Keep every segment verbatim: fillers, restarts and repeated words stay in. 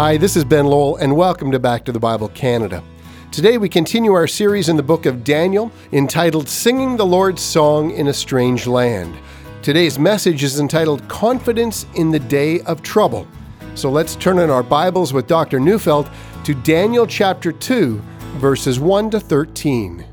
Hi, this is Ben Lowell, and welcome to Back to the Bible Canada. Today we continue our series in the book of Daniel, entitled Singing the Lord's Song in a Strange Land. Today's message is entitled Confidence in the Day of Trouble. So let's turn in our Bibles with Doctor Neufeld to Daniel chapter two, verses one to thirteen.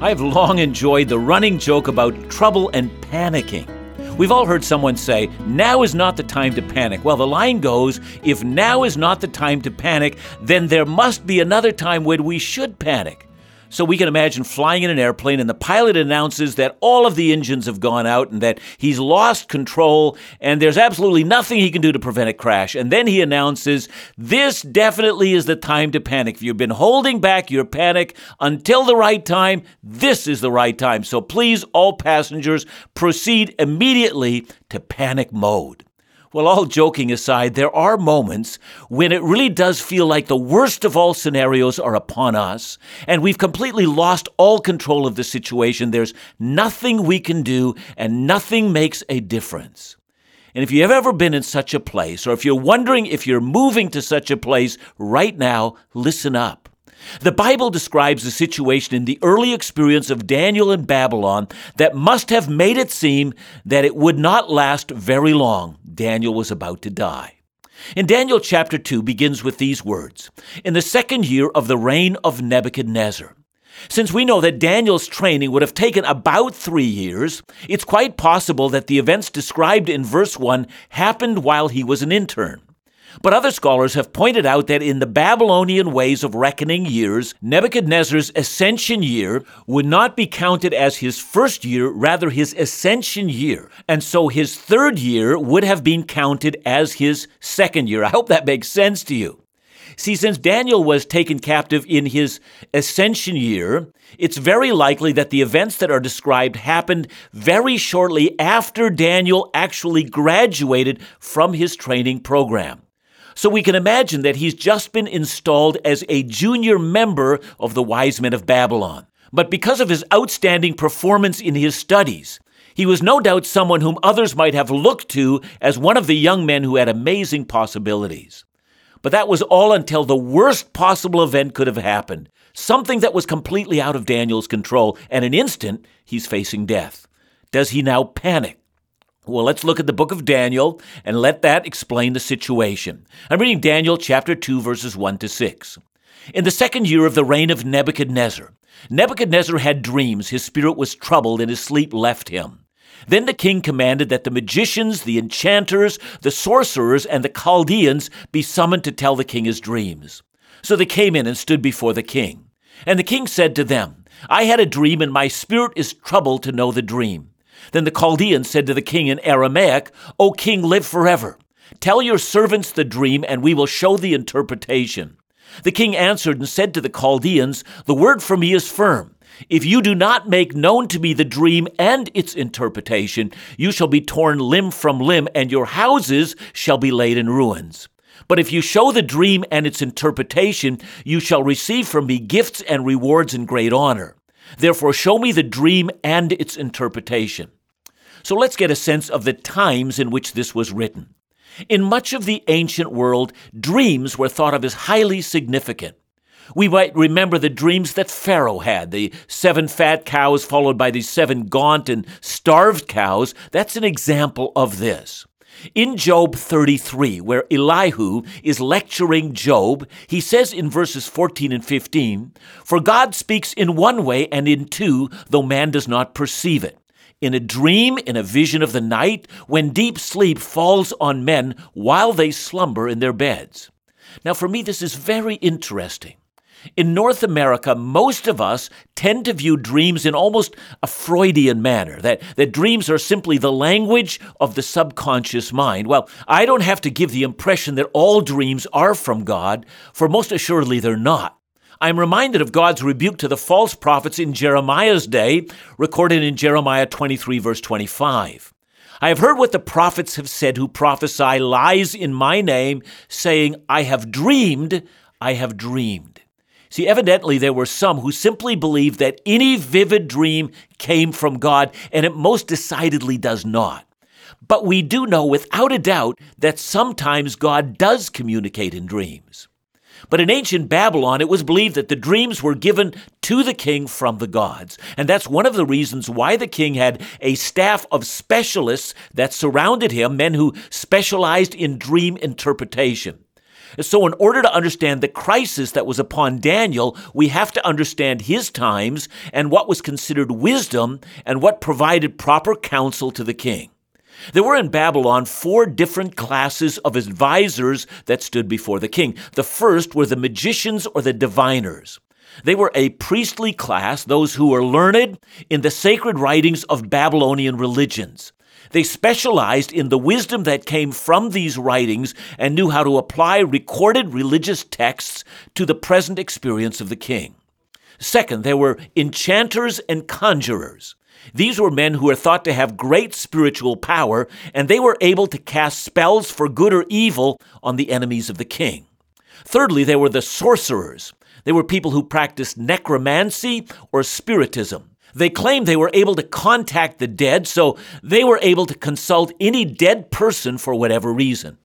I've long enjoyed the running joke about trouble and panicking. We've all heard someone say, now is not the time to panic. Well, the line goes, if now is not the time to panic, then there must be another time when we should panic. So we can imagine flying in an airplane and the pilot announces that all of the engines have gone out and that he's lost control and there's absolutely nothing he can do to prevent a crash. And then he announces, this definitely is the time to panic. If you've been holding back your panic until the right time, this is the right time. So please, all passengers, proceed immediately to panic mode. Well, all joking aside, there are moments when it really does feel like the worst of all scenarios are upon us, and we've completely lost all control of the situation. There's nothing we can do, and nothing makes a difference. And if you've ever been in such a place, or if you're wondering if you're moving to such a place right now, listen up. The Bible describes a situation in the early experience of Daniel in Babylon that must have made it seem that it would not last very long. Daniel was about to die. And Daniel chapter two begins with these words, in the second year of the reign of Nebuchadnezzar. Since we know that Daniel's training would have taken about three years, it's quite possible that the events described in verse one happened while he was an intern. But other scholars have pointed out that in the Babylonian ways of reckoning years, Nebuchadnezzar's ascension year would not be counted as his first year, rather his ascension year. And so his third year would have been counted as his second year. I hope that makes sense to you. See, since Daniel was taken captive in his ascension year, it's very likely that the events that are described happened very shortly after Daniel actually graduated from his training program. So we can imagine that he's just been installed as a junior member of the wise men of Babylon. But because of his outstanding performance in his studies, he was no doubt someone whom others might have looked to as one of the young men who had amazing possibilities. But that was all until the worst possible event could have happened, something that was completely out of Daniel's control, and in an instant, he's facing death. Does he now panic? Well, let's look at the book of Daniel and let that explain the situation. I'm reading Daniel chapter two, verses one to six. In the second year of the reign of Nebuchadnezzar, Nebuchadnezzar had dreams. His spirit was troubled and his sleep left him. Then the king commanded that the magicians, the enchanters, the sorcerers, and the Chaldeans be summoned to tell the king his dreams. So they came in and stood before the king. And the king said to them, I had a dream and my spirit is troubled to know the dream. Then the Chaldeans said to the king in Aramaic, O king, live forever. Tell your servants the dream, and we will show the interpretation. The king answered and said to the Chaldeans, The word for me is firm. If you do not make known to me the dream and its interpretation, you shall be torn limb from limb, and your houses shall be laid in ruins. But if you show the dream and its interpretation, you shall receive from me gifts and rewards in great honor. Therefore, show me the dream and its interpretation. So let's get a sense of the times in which this was written. In much of the ancient world, dreams were thought of as highly significant. We might remember the dreams that Pharaoh had, the seven fat cows followed by the seven gaunt and starved cows. That's an example of this. In Job thirty-three, where Elihu is lecturing Job, he says in verses fourteen and fifteen, For God speaks in one way and in two, though man does not perceive it. In a dream, in a vision of the night, when deep sleep falls on men while they slumber in their beds. Now for me, this is very interesting. In North America, most of us tend to view dreams in almost a Freudian manner, that, that dreams are simply the language of the subconscious mind. Well, I don't have to give the impression that all dreams are from God, for most assuredly they're not. I'm reminded of God's rebuke to the false prophets in Jeremiah's day, recorded in Jeremiah twenty-three, verse twenty-five. I have heard what the prophets have said who prophesy lies in my name, saying, I have dreamed, I have dreamed. See, evidently there were some who simply believed that any vivid dream came from God, and it most decidedly does not. But we do know without a doubt that sometimes God does communicate in dreams. But in ancient Babylon, it was believed that the dreams were given to the king from the gods. And that's one of the reasons why the king had a staff of specialists that surrounded him, men who specialized in dream interpretation. So in order to understand the crisis that was upon Daniel, we have to understand his times and what was considered wisdom and what provided proper counsel to the king. There were in Babylon four different classes of advisors that stood before the king. The first were the magicians or the diviners. They were a priestly class, those who were learned in the sacred writings of Babylonian religions. They specialized in the wisdom that came from these writings and knew how to apply recorded religious texts to the present experience of the king. Second, there were enchanters and conjurers. These were men who were thought to have great spiritual power, and they were able to cast spells for good or evil on the enemies of the king. Thirdly, there were the sorcerers. They were people who practiced necromancy or spiritism. They claimed they were able to contact the dead, so they were able to consult any dead person for whatever reason.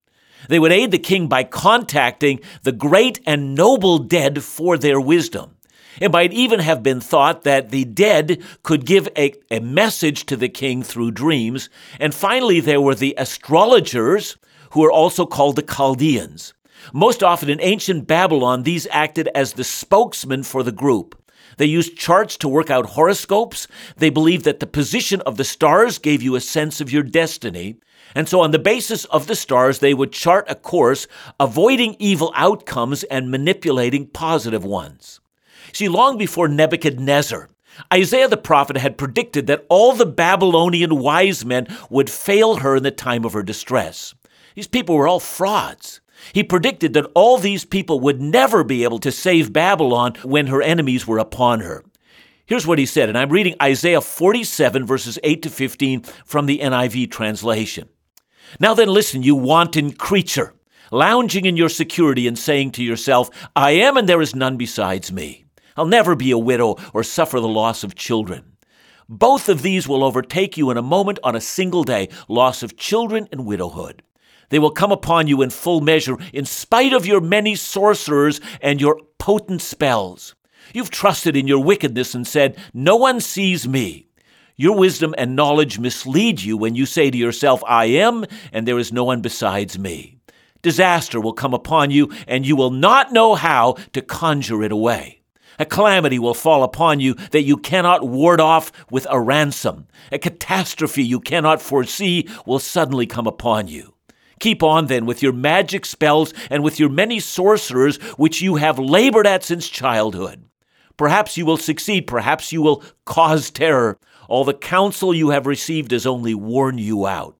They would aid the king by contacting the great and noble dead for their wisdom. It might even have been thought that the dead could give a, a message to the king through dreams. And finally, there were the astrologers, who are also called the Chaldeans. Most often in ancient Babylon, these acted as the spokesman for the group. They used charts to work out horoscopes. They believed that the position of the stars gave you a sense of your destiny. And so on the basis of the stars, they would chart a course, avoiding evil outcomes and manipulating positive ones. See, long before Nebuchadnezzar, Isaiah the prophet had predicted that all the Babylonian wise men would fail her in the time of her distress. These people were all frauds. He predicted that all these people would never be able to save Babylon when her enemies were upon her. Here's what he said, and I'm reading Isaiah forty-seven, verses eight to fifteen from the N I V translation. "Now then, listen, you wanton creature, lounging in your security and saying to yourself, 'I am and there is none besides me. I'll never be a widow or suffer the loss of children.' Both of these will overtake you in a moment on a single day, loss of children and widowhood. They will come upon you in full measure in spite of your many sorcerers and your potent spells. You've trusted in your wickedness and said, 'No one sees me.' Your wisdom and knowledge mislead you when you say to yourself, 'I am, and there is no one besides me.' Disaster will come upon you, and you will not know how to conjure it away. A calamity will fall upon you that you cannot ward off with a ransom. A catastrophe you cannot foresee will suddenly come upon you. Keep on then with your magic spells and with your many sorcerers which you have labored at since childhood. Perhaps you will succeed, perhaps you will cause terror. All the counsel you have received has only worn you out.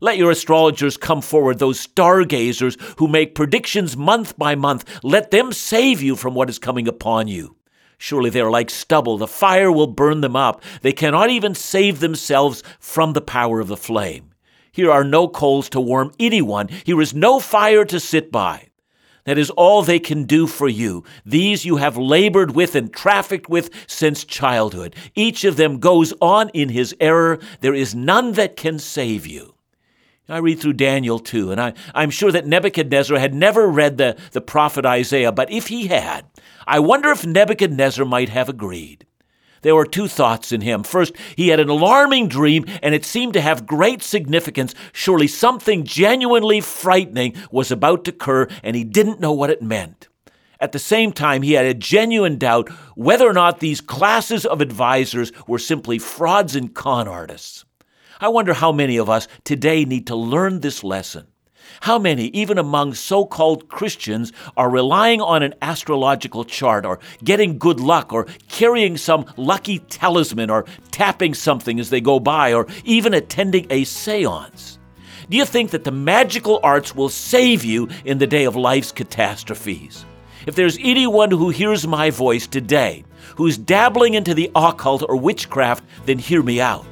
Let your astrologers come forward, those stargazers who make predictions month by month. Let them save you from what is coming upon you. Surely they are like stubble. The fire will burn them up. They cannot even save themselves from the power of the flame. Here are no coals to warm anyone. Here is no fire to sit by. That is all they can do for you. These you have labored with and trafficked with since childhood. Each of them goes on in his error. There is none that can save you." I read through Daniel two, and I, I'm sure that Nebuchadnezzar had never read the, the prophet Isaiah, but if he had, I wonder if Nebuchadnezzar might have agreed. There were two thoughts in him. First, he had an alarming dream, and it seemed to have great significance. Surely something genuinely frightening was about to occur, and he didn't know what it meant. At the same time, he had a genuine doubt whether or not these classes of advisors were simply frauds and con artists. I wonder how many of us today need to learn this lesson. How many, even among so-called Christians, are relying on an astrological chart or getting good luck or carrying some lucky talisman or tapping something as they go by or even attending a seance? Do you think that the magical arts will save you in the day of life's catastrophes? If there's anyone who hears my voice today who's dabbling into the occult or witchcraft, then hear me out.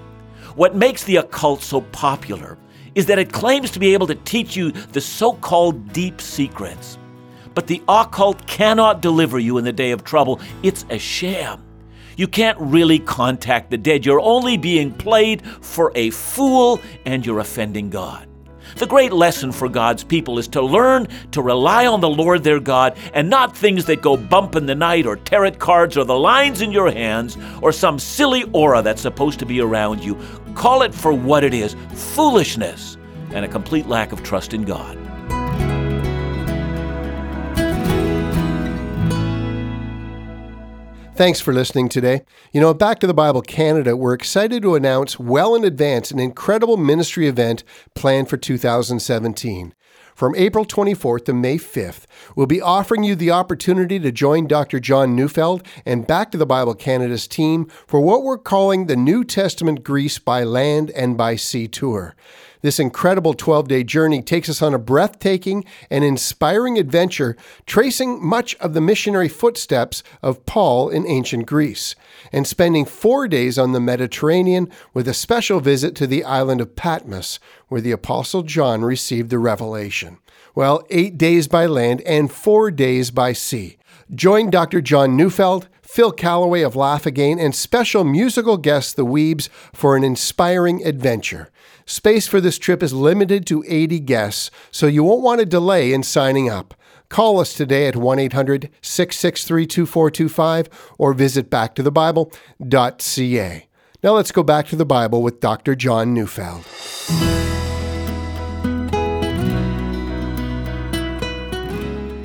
What makes the occult so popular is that it claims to be able to teach you the so-called deep secrets. But the occult cannot deliver you in the day of trouble. It's a sham. You can't really contact the dead. You're only being played for a fool, and you're offending God. The great lesson for God's people is to learn to rely on the Lord their God and not things that go bump in the night or tarot cards or the lines in your hands or some silly aura that's supposed to be around you. Call it for what it is, foolishness and a complete lack of trust in God. Thanks for listening today. You know, at Back to the Bible Canada, we're excited to announce well in advance an incredible ministry event planned for two thousand seventeen. From April twenty-fourth to May fifth, we'll be offering you the opportunity to join Doctor John Neufeld and Back to the Bible Canada's team for what we're calling the New Testament Greece by Land and by Sea Tour. This incredible twelve-day journey takes us on a breathtaking and inspiring adventure, tracing much of the missionary footsteps of Paul in ancient Greece, and spending four days on the Mediterranean with a special visit to the island of Patmos, where the Apostle John received the revelation. Well, eight days by land and four days by sea. Join Doctor John Neufeld, Phil Calloway of Laugh Again, and special musical guests, the Weebs, for an inspiring adventure. Space for this trip is limited to eighty guests, so you won't want to delay in signing up. Call us today at one eight hundred, six six three, two four two five or visit back to the bible dot c a. Now let's go back to the Bible with Doctor John Neufeld.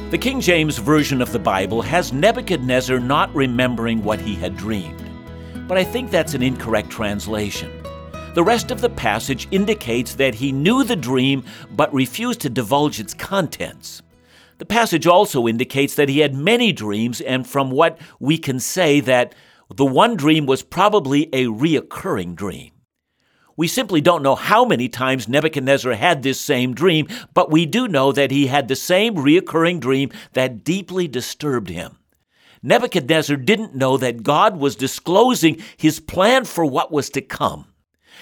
The King James Version of the Bible has Nebuchadnezzar not remembering what he had dreamed, but I think that's an incorrect translation. The rest of the passage indicates that he knew the dream but refused to divulge its contents. The passage also indicates that he had many dreams, and from what we can say that the one dream was probably a reoccurring dream. We simply don't know how many times Nebuchadnezzar had this same dream, but we do know that he had the same reoccurring dream that deeply disturbed him. Nebuchadnezzar didn't know that God was disclosing his plan for what was to come.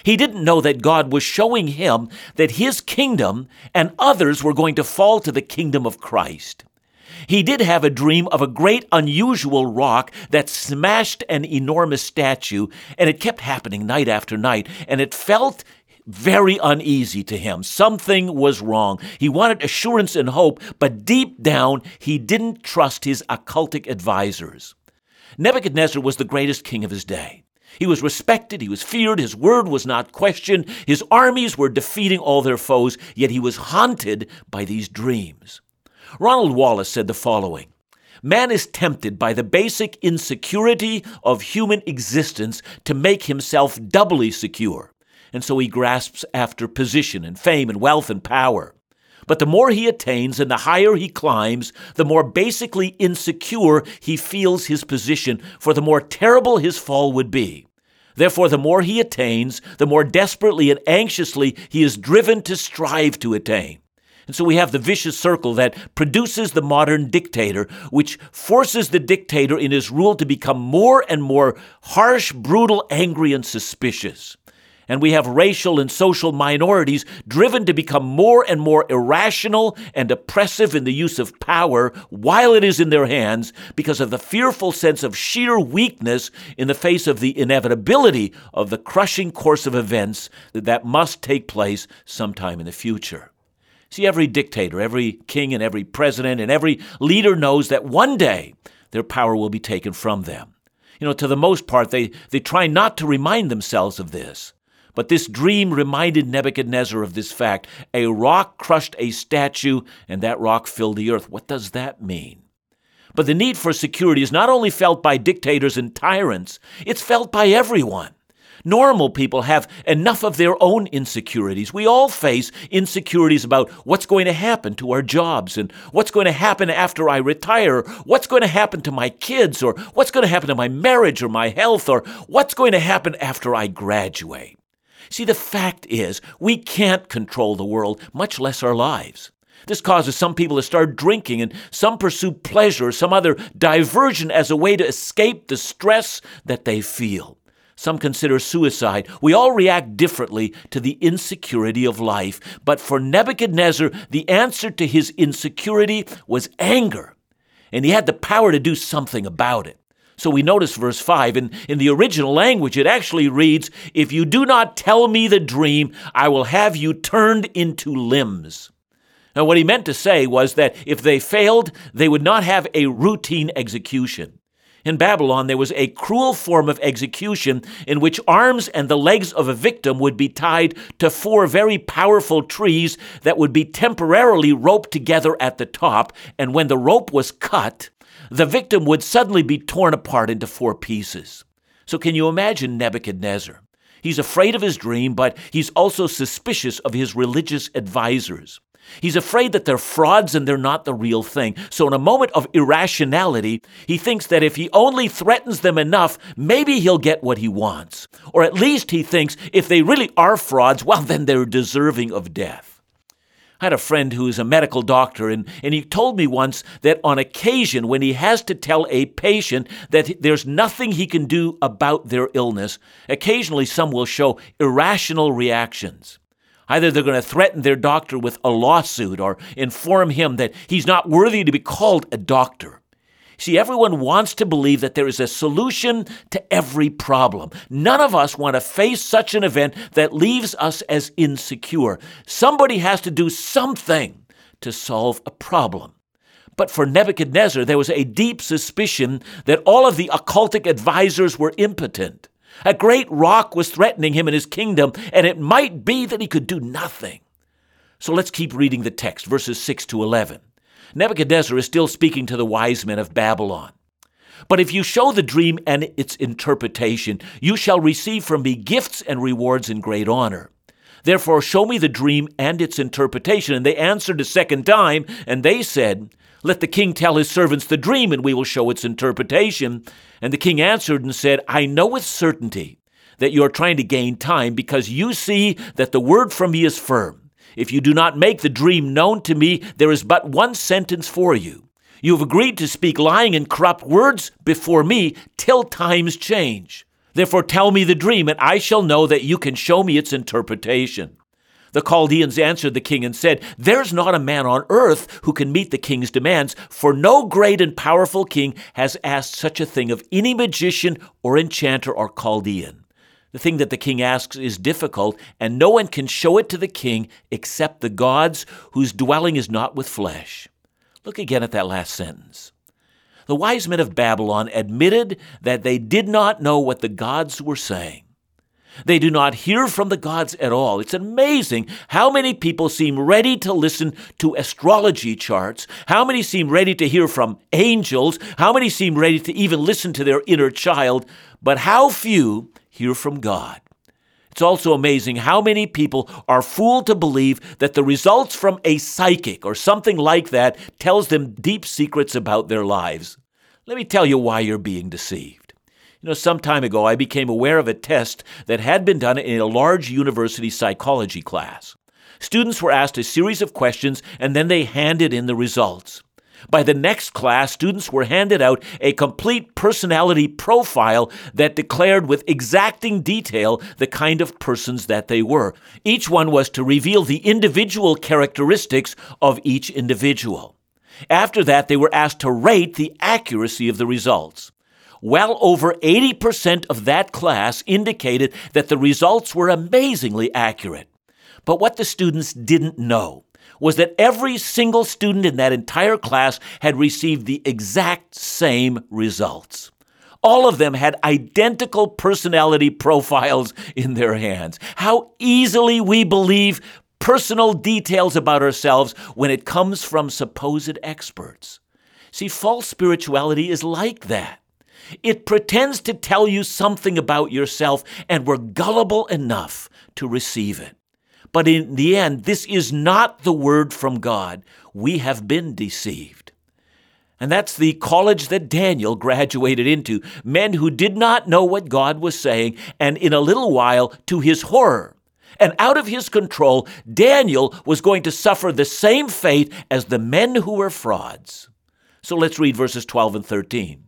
He didn't know that God was showing him that his kingdom and others were going to fall to the kingdom of Christ. He did have a dream of a great unusual rock that smashed an enormous statue, and it kept happening night after night, and it felt very uneasy to him. Something was wrong. He wanted assurance and hope, but deep down, he didn't trust his occultic advisors. Nebuchadnezzar was the greatest king of his day. He was respected, he was feared, his word was not questioned, his armies were defeating all their foes, yet he was haunted by these dreams. Ronald Wallace said the following: "Man is tempted by the basic insecurity of human existence to make himself doubly secure, and so he grasps after position and fame and wealth and power. But the more he attains and the higher he climbs, the more basically insecure he feels his position, for the more terrible his fall would be. Therefore, the more he attains, the more desperately and anxiously he is driven to strive to attain." And so we have the vicious circle that produces the modern dictator, which forces the dictator in his rule to become more and more harsh, brutal, angry, and suspicious. And we have racial and social minorities driven to become more and more irrational and oppressive in the use of power while it is in their hands, because of the fearful sense of sheer weakness in the face of the inevitability of the crushing course of events that must take place sometime in the future. See, every dictator, every king, and every president, and every leader knows that one day their power will be taken from them. You know, to the most part, they, they try not to remind themselves of this. But this dream reminded Nebuchadnezzar of this fact. A rock crushed a statue, and that rock filled the earth. What does that mean? But the need for security is not only felt by dictators and tyrants, it's felt by everyone. Normal people have enough of their own insecurities. We all face insecurities about what's going to happen to our jobs and what's going to happen after I retire, what's going to happen to my kids, or what's going to happen to my marriage or my health, or what's going to happen after I graduate. See, the fact is, we can't control the world, much less our lives. This causes some people to start drinking, and some pursue pleasure, some other diversion as a way to escape the stress that they feel. Some consider suicide. We all react differently to the insecurity of life. But for Nebuchadnezzar, the answer to his insecurity was anger, and he had the power to do something about it. So we notice verse five. In, in the original language, it actually reads, "If you do not tell me the dream, I will have you turned into limbs." Now, what he meant to say was that if they failed, they would not have a routine execution. In Babylon, there was a cruel form of execution in which arms and the legs of a victim would be tied to four very powerful trees that would be temporarily roped together at the top, and when the rope was cut, the victim would suddenly be torn apart into four pieces. So can you imagine Nebuchadnezzar? He's afraid of his dream, but he's also suspicious of his religious advisors. He's afraid that they're frauds and they're not the real thing. So in a moment of irrationality, he thinks that if he only threatens them enough, maybe he'll get what he wants. Or at least he thinks if they really are frauds, well, then they're deserving of death. I had a friend who is a medical doctor, and, and he told me once that on occasion when he has to tell a patient that there's nothing he can do about their illness, occasionally some will show irrational reactions. Either they're going to threaten their doctor with a lawsuit or inform him that he's not worthy to be called a doctor. See, everyone wants to believe that there is a solution to every problem. None of us want to face such an event that leaves us as insecure. Somebody has to do something to solve a problem. But for Nebuchadnezzar, there was a deep suspicion that all of the occultic advisors were impotent. A great rock was threatening him and his kingdom, and it might be that he could do nothing. So let's keep reading the text, verses six to eleven. Nebuchadnezzar is still speaking to the wise men of Babylon. "But if you show the dream and its interpretation, you shall receive from me gifts and rewards in great honor. Therefore, show me the dream and its interpretation." And they answered a second time, and they said, "Let the king tell his servants the dream, and we will show its interpretation." And the king answered and said, "I know with certainty that you are trying to gain time, because you see that the word from me is firm. If you do not make the dream known to me, there is but one sentence for you. You have agreed to speak lying and corrupt words before me till times change. Therefore tell me the dream, and I shall know that you can show me its interpretation." The Chaldeans answered the king and said, "There's not a man on earth who can meet the king's demands, for no great and powerful king has asked such a thing of any magician or enchanter or Chaldean. The thing that the king asks is difficult, and no one can show it to the king except the gods, whose dwelling is not with flesh." Look again at that last sentence. The wise men of Babylon admitted that they did not know what the gods were saying. They do not hear from the gods at all. It's amazing how many people seem ready to listen to astrology charts, how many seem ready to hear from angels, how many seem ready to even listen to their inner child, but how few hear from God. It's also amazing how many people are fooled to believe that the results from a psychic or something like that tells them deep secrets about their lives. Let me tell you why you're being deceived. You know, some time ago, I became aware of a test that had been done in a large university psychology class. Students were asked a series of questions, and then they handed in the results. By the next class, students were handed out a complete personality profile that declared with exacting detail the kind of persons that they were. Each one was to reveal the individual characteristics of each individual. After that, they were asked to rate the accuracy of the results. Well over eighty percent of that class indicated that the results were amazingly accurate. But what the students didn't know was that every single student in that entire class had received the exact same results. All of them had identical personality profiles in their hands. How easily we believe personal details about ourselves when it comes from supposed experts. See, false spirituality is like that. It pretends to tell you something about yourself, and we're gullible enough to receive it. But in the end, this is not the word from God. We have been deceived. And that's the college that Daniel graduated into, men who did not know what God was saying, and in a little while, to his horror and out of his control, Daniel was going to suffer the same fate as the men who were frauds. So let's read verses twelve and thirteen.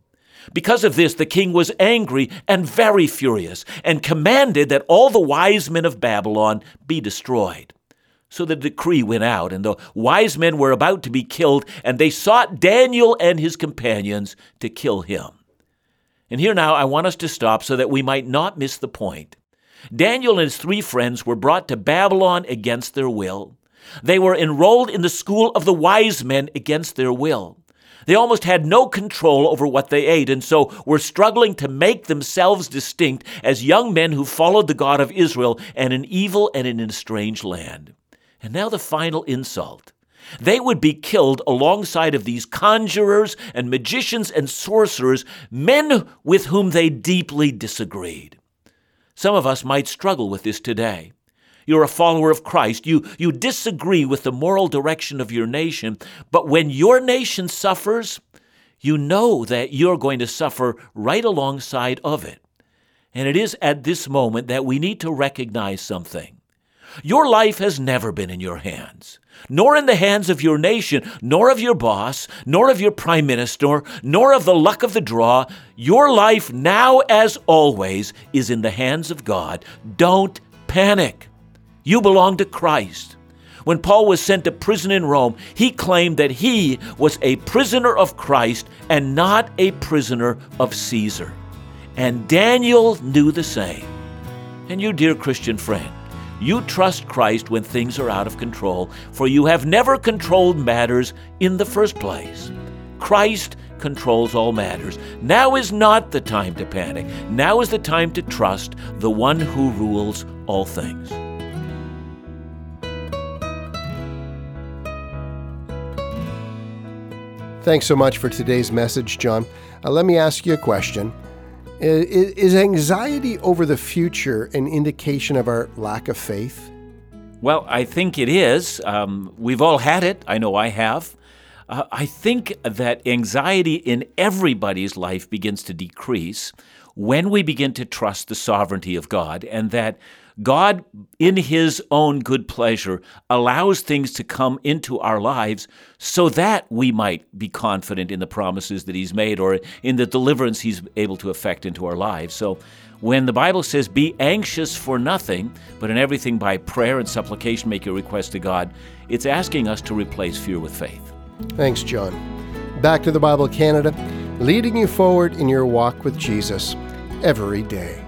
"Because of this, the king was angry and very furious, and commanded that all the wise men of Babylon be destroyed. So the decree went out, and the wise men were about to be killed, and they sought Daniel and his companions to kill him." And here now, I want us to stop so that we might not miss the point. Daniel and his three friends were brought to Babylon against their will. They were enrolled in the school of the wise men against their will. They almost had no control over what they ate, and so were struggling to make themselves distinct as young men who followed the God of Israel and an evil and in a strange land. And now the final insult. They would be killed alongside of these conjurers and magicians and sorcerers, men with whom they deeply disagreed. Some of us might struggle with this today. You're a follower of Christ. You, you disagree with the moral direction of your nation, but when your nation suffers, you know that you're going to suffer right alongside of it. And it is at this moment that we need to recognize something. Your life has never been in your hands, nor in the hands of your nation, nor of your boss, nor of your prime minister, nor of the luck of the draw. Your life now, as always, is in the hands of God. Don't panic. You belong to Christ. When Paul was sent to prison in Rome, he claimed that he was a prisoner of Christ and not a prisoner of Caesar. And Daniel knew the same. And you, dear Christian friend, you trust Christ when things are out of control, for you have never controlled matters in the first place. Christ controls all matters. Now is not the time to panic. Now is the time to trust the one who rules all things. Thanks so much for today's message, John. Uh, let me ask you a question. Is, is anxiety over the future an indication of our lack of faith? Well, I think it is. Um, we've all had it. I know I have. Uh, I think that anxiety in everybody's life begins to decrease when we begin to trust the sovereignty of God, and that God, in his own good pleasure, allows things to come into our lives so that we might be confident in the promises that he's made or in the deliverance he's able to effect into our lives. So when the Bible says, be anxious for nothing, but in everything by prayer and supplication make your request to God, it's asking us to replace fear with faith. Thanks, John. Back to the Bible Canada, leading you forward in your walk with Jesus every day.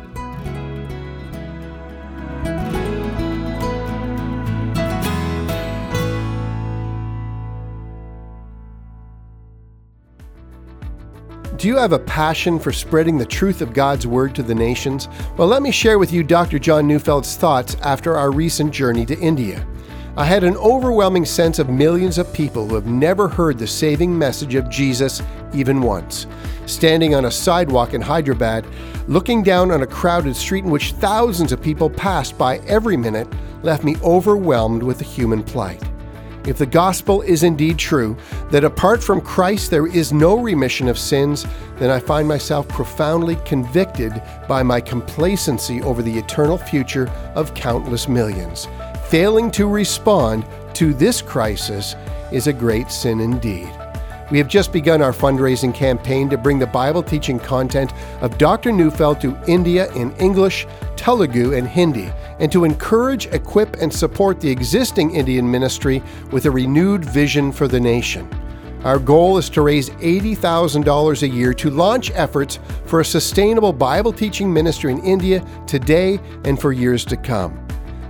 Do you have a passion for spreading the truth of God's Word to the nations? Well, let me share with you Doctor John Neufeld's thoughts after our recent journey to India. I had an overwhelming sense of millions of people who have never heard the saving message of Jesus even once. Standing on a sidewalk in Hyderabad, looking down on a crowded street in which thousands of people passed by every minute, left me overwhelmed with the human plight. If the gospel is indeed true, that apart from Christ there is no remission of sins, then I find myself profoundly convicted by my complacency over the eternal future of countless millions. Failing to respond to this crisis is a great sin indeed. We have just begun our fundraising campaign to bring the Bible teaching content of Doctor Neufeld to India in English, Telugu, and Hindi, and to encourage, equip, and support the existing Indian ministry with a renewed vision for the nation. Our goal is to raise eighty thousand dollars a year to launch efforts for a sustainable Bible teaching ministry in India today and for years to come.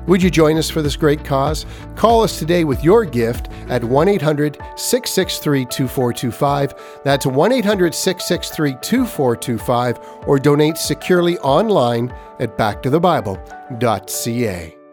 Would you join us for this great cause? Call us today with your gift at one eight hundred, six six three, two four two five. That's one eight hundred, six six three, two four two five, or donate securely online at back to the bible dot c a.